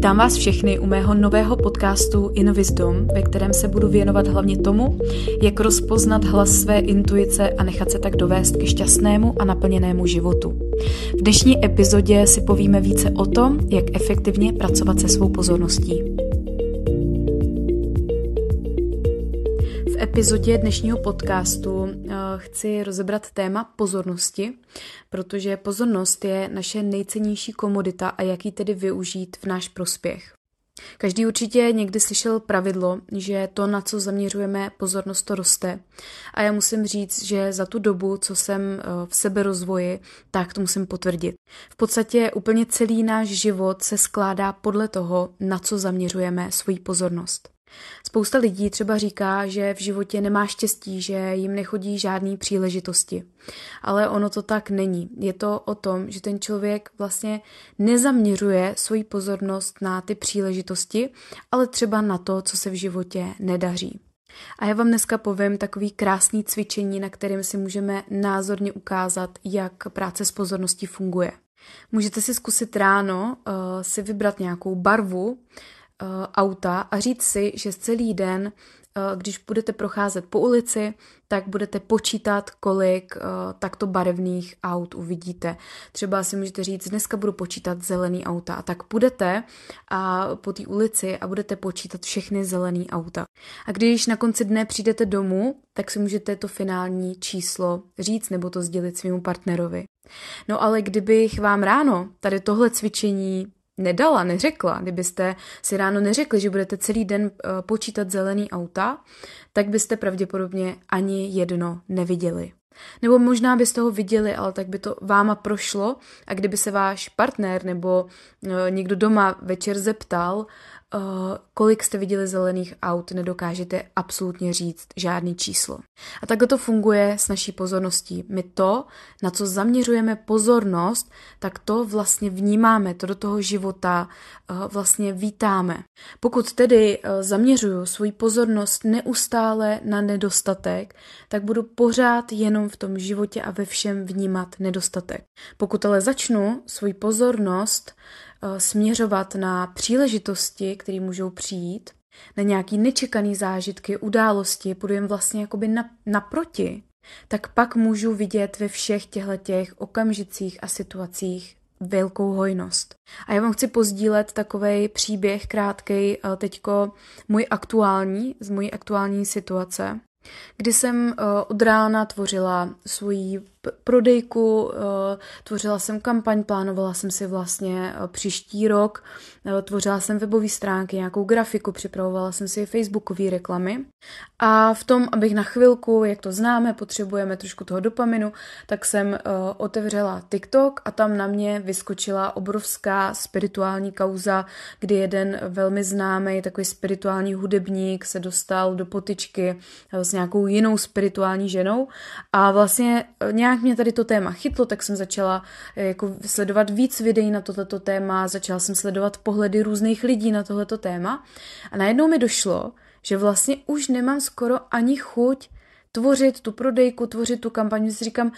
Vítám vás všechny u mého nového podcastu InVisdom, ve kterém se budu věnovat hlavně tomu, jak rozpoznat hlas své intuice a nechat se tak dovést ke šťastnému a naplněnému životu. V dnešní epizodě si povíme více o tom, jak efektivně pracovat se svou pozorností. V epizodě dnešního podcastu chci rozebrat téma pozornosti, protože pozornost je naše nejcennější komodita a jak ji tedy využít v náš prospěch. Každý určitě někdy slyšel pravidlo, že to, na co zaměřujeme pozornost, to roste. A já musím říct, že za tu dobu, co jsem v seberozvoji, tak to musím potvrdit. V podstatě úplně celý náš život se skládá podle toho, na co zaměřujeme svoji pozornost. Spousta lidí třeba říká, že v životě nemá štěstí, že jim nechodí žádné příležitosti. Ale ono to tak není. Je to o tom, že ten člověk vlastně nezaměřuje svoji pozornost na ty příležitosti, ale třeba na to, co se v životě nedaří. A já vám dneska povím takový krásný cvičení, na kterém si můžeme názorně ukázat, jak práce s pozorností funguje. Můžete si zkusit ráno si vybrat nějakou barvu auta a říct si, že celý den, když budete procházet po ulici, tak budete počítat, kolik takto barevných aut uvidíte. Třeba si můžete říct, dneska budu počítat zelený auta. A tak budete po té ulici a budete počítat všechny zelený auta. A když na konci dne přijdete domů, tak si můžete to finální číslo říct nebo to sdělit svému partnerovi. No ale kdybych vám ráno tady tohle cvičení neřekla, kdybyste si ráno neřekli, že budete celý den počítat zelený auta, tak byste pravděpodobně ani jedno neviděli. Nebo možná byste ho viděli, ale tak by to váma prošlo a kdyby se váš partner nebo někdo doma večer zeptal, kolik jste viděli zelených aut, nedokážete absolutně říct žádný číslo. A takhle to funguje s naší pozorností. My to, na co zaměřujeme pozornost, tak to vlastně vnímáme, to do toho života vlastně vítáme. Pokud tedy zaměřuju svou pozornost neustále na nedostatek, tak budu pořád jenom v tom životě a ve všem vnímat nedostatek. Pokud ale začnu svou pozornost směřovat na příležitosti, které můžou přijít, na nějaké nečekané zážitky, události, půjdu jim vlastně jakoby naproti, tak pak můžu vidět ve všech těch okamžicích a situacích velkou hojnost. A já vám chci pozdílet takovej příběh krátkej, teďko z mojí aktuální situace, kdy jsem od rána tvořila svoji prodejku, tvořila jsem kampaň, plánovala jsem si vlastně příští rok, tvořila jsem webové stránky, nějakou grafiku, připravovala jsem si facebookové reklamy a v tom, abych na chvilku, jak to známe, potřebujeme trošku toho dopaminu, tak jsem otevřela TikTok a tam na mě vyskočila obrovská spirituální kauza, kdy jeden velmi známý takový spirituální hudebník se dostal do potyčky s nějakou jinou spirituální ženou a vlastně nějak mě tady to téma chytlo, tak jsem začala jako sledovat víc videí na tohleto téma, začala jsem sledovat pohledy různých lidí na tohleto téma a najednou mi došlo, že vlastně už nemám skoro ani chuť tvořit tu prodejku, tvořit tu kampaň. Si říkám,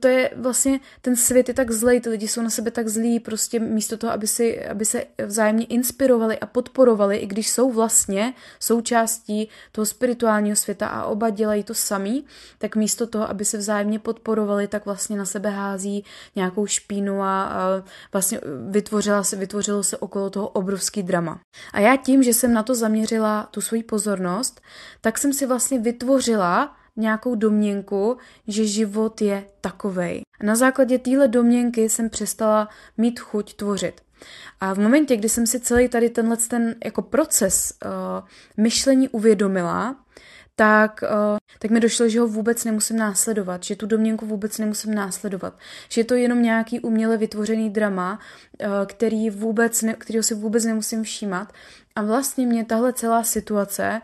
to je vlastně, ten svět je tak zlej, ty lidi jsou na sebe tak zlí, prostě místo toho, aby se vzájemně inspirovali a podporovali, i když jsou vlastně součástí toho spirituálního světa a oba dělají to samý, tak místo toho, aby se vzájemně podporovali, tak vlastně na sebe hází nějakou špínu a vlastně vytvořilo se okolo toho obrovský drama. A já tím, že jsem na to zaměřila tu svoji pozornost, tak jsem si vlastně vytvořila nějakou domněnku, že život je takovej. Na základě téhle domněnky jsem přestala mít chuť tvořit. A v momentě, kdy jsem si celý tady tenhle jako proces myšlení uvědomila, tak mi došlo, že ho vůbec nemusím následovat, že tu domněnku vůbec nemusím následovat, že je to jenom nějaký uměle vytvořený drama, kterého si vůbec nemusím všímat. A vlastně mě tahle celá situace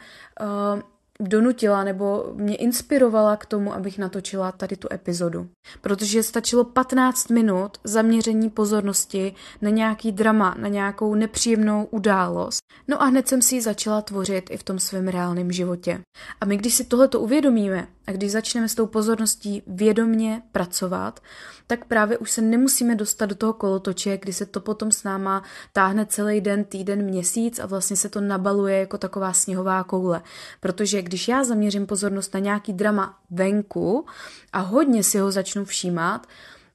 donutila nebo mě inspirovala k tomu, abych natočila tady tu epizodu. Protože stačilo 15 minut zaměření pozornosti na nějaký drama, na nějakou nepříjemnou událost. No a hned jsem si ji začala tvořit i v tom svém reálném životě. A my, když si tohleto uvědomíme a když začneme s tou pozorností vědomně pracovat, tak právě už se nemusíme dostat do toho kolotoče, kdy se to potom s náma táhne celý den, týden, měsíc a vlastně se to nabaluje jako taková sněhová koule. Protože když já zaměřím pozornost na nějaký drama venku a hodně si ho začnu všímat,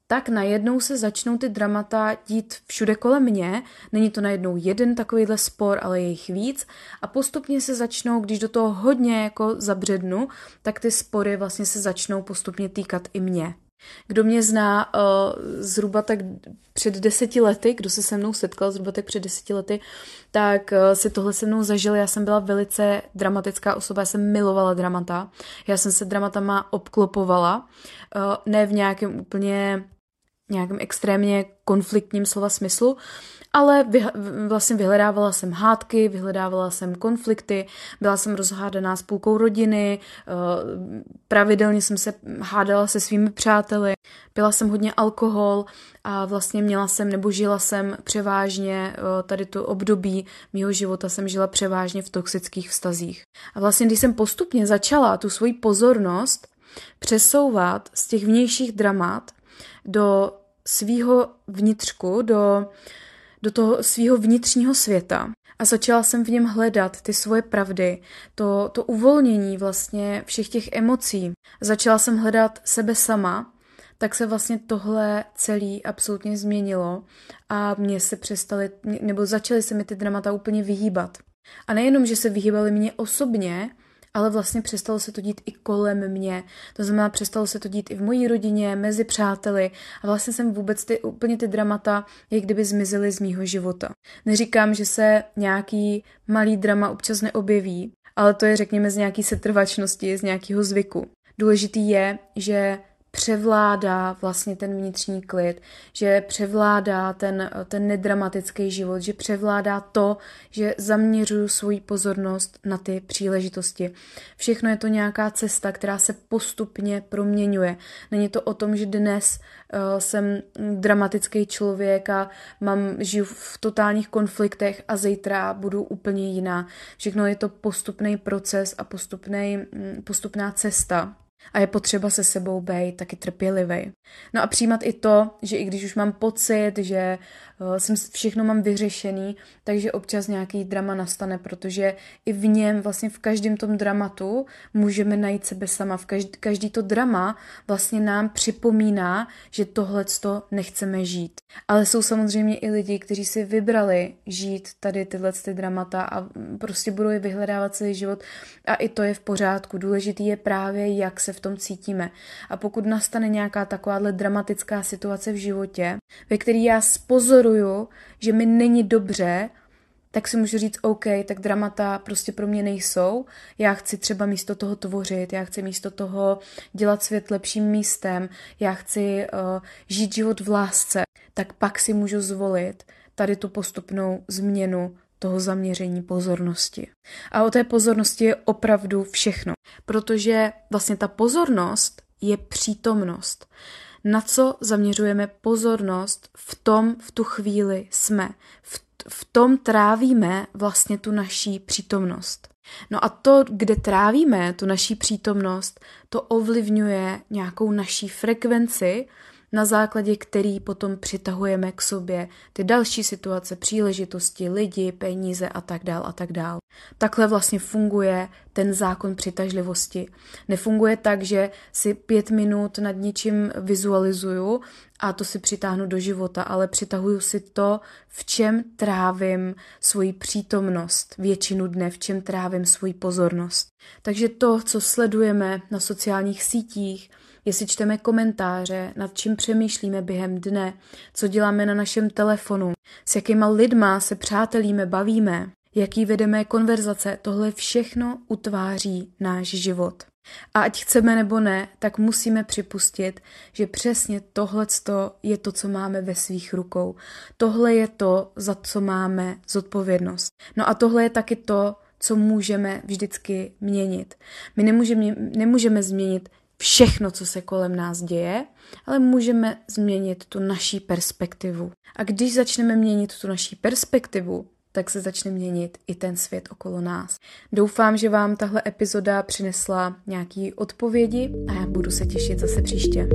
tak najednou se začnou ty dramata dít všude kolem mě, není to najednou jeden takovýhle spor, ale je jich víc a postupně se začnou, když do toho hodně jako zabřednu, tak ty spory vlastně se začnou postupně týkat i mě. Kdo mě zná zhruba tak před 10 lety, kdo se mnou setkal zhruba tak před 10 lety, tak si tohle se mnou zažil. Já jsem byla velice dramatická osoba, já jsem milovala dramata, já jsem se dramatama obklopovala, ne v nějakém úplně nějakém extrémně konfliktním slova smyslu, ale vlastně vyhledávala jsem hádky, vyhledávala jsem konflikty, byla jsem rozhádaná s půlkou rodiny, pravidelně jsem se hádala se svými přáteli, pila jsem hodně alkohol a vlastně žila jsem převážně tady to období mýho života jsem žila převážně v toxických vztazích. A vlastně když jsem postupně začala tu svoji pozornost přesouvat z těch vnějších dramat do svýho vnitřku, do toho svýho vnitřního světa a začala jsem v něm hledat ty svoje pravdy, to uvolnění vlastně všech těch emocí. Začala jsem hledat sebe sama, tak se vlastně tohle celé absolutně změnilo a začaly se mi ty dramata úplně vyhýbat. A nejenom, že se vyhýbaly mně osobně, ale vlastně přestalo se to dít i kolem mě. To znamená, přestalo se to dít i v mojí rodině, mezi přáteli a vlastně jsem vůbec úplně ty dramata, jak kdyby zmizely z mýho života. Neříkám, že se nějaký malý drama občas neobjeví, ale to je, řekněme, z nějaký setrvačnosti, z nějakého zvyku. Důležitý je, že převládá vlastně ten vnitřní klid, že převládá ten nedramatický život, že převládá to, že zaměřuju svoji pozornost na ty příležitosti. Všechno je to nějaká cesta, která se postupně proměňuje. Není to o tom, že dnes jsem dramatický člověk a žiju v totálních konfliktech a zítra budu úplně jiná. Všechno je to postupný proces a postupná cesta. A je potřeba se sebou být taky trpělivý. No a přijímat i to, že i když už mám pocit, že všechno mám vyřešený, takže občas nějaký drama nastane, protože i v něm, vlastně v každém tom dramatu můžeme najít sebe sama. Každý to drama vlastně nám připomíná, že tohleto nechceme žít. Ale jsou samozřejmě i lidi, kteří si vybrali žít tady tyhle dramata a prostě budou je vyhledávat celý život a i to je v pořádku. Důležitý je právě, jak se v tom cítíme. A pokud nastane nějaká takováhle dramatická situace v životě, ve které já spozoruju, že mi není dobře, tak si můžu říct, OK, tak dramata prostě pro mě nejsou, já chci třeba místo toho tvořit, já chci místo toho dělat svět lepším místem, já chci žít život v lásce, tak pak si můžu zvolit tady tu postupnou změnu toho zaměření pozornosti. A o té pozornosti je opravdu všechno, protože vlastně ta pozornost je přítomnost. Na co zaměřujeme pozornost, v tom v tu chvíli jsme. V tom trávíme vlastně tu naší přítomnost. No a to, kde trávíme tu naší přítomnost, to ovlivňuje nějakou naší frekvenci, na základě který potom přitahujeme k sobě ty další situace, příležitosti, lidi, peníze a tak dál a tak dál. Takhle vlastně funguje ten zákon přitažlivosti. Nefunguje tak, že si 5 minut nad něčím vizualizuju a to si přitáhnu do života, ale přitahuju si to, v čem trávím svoji přítomnost většinu dne, v čem trávím svoji pozornost. Takže to, co sledujeme na sociálních sítích, jestli čteme komentáře, nad čím přemýšlíme během dne, co děláme na našem telefonu, s jakýma lidma se přátelíme, bavíme, jaký vedeme konverzace, tohle všechno utváří náš život. A ať chceme nebo ne, tak musíme připustit, že přesně tohleto je to, co máme ve svých rukou. Tohle je to, za co máme zodpovědnost. No a tohle je taky to, co můžeme vždycky měnit. My nemůžeme změnit všechno, co se kolem nás děje, ale můžeme změnit tu naší perspektivu. A když začneme měnit tu naší perspektivu, tak se začne měnit i ten svět okolo nás. Doufám, že vám tahle epizoda přinesla nějaké odpovědi a já budu se těšit zase příště.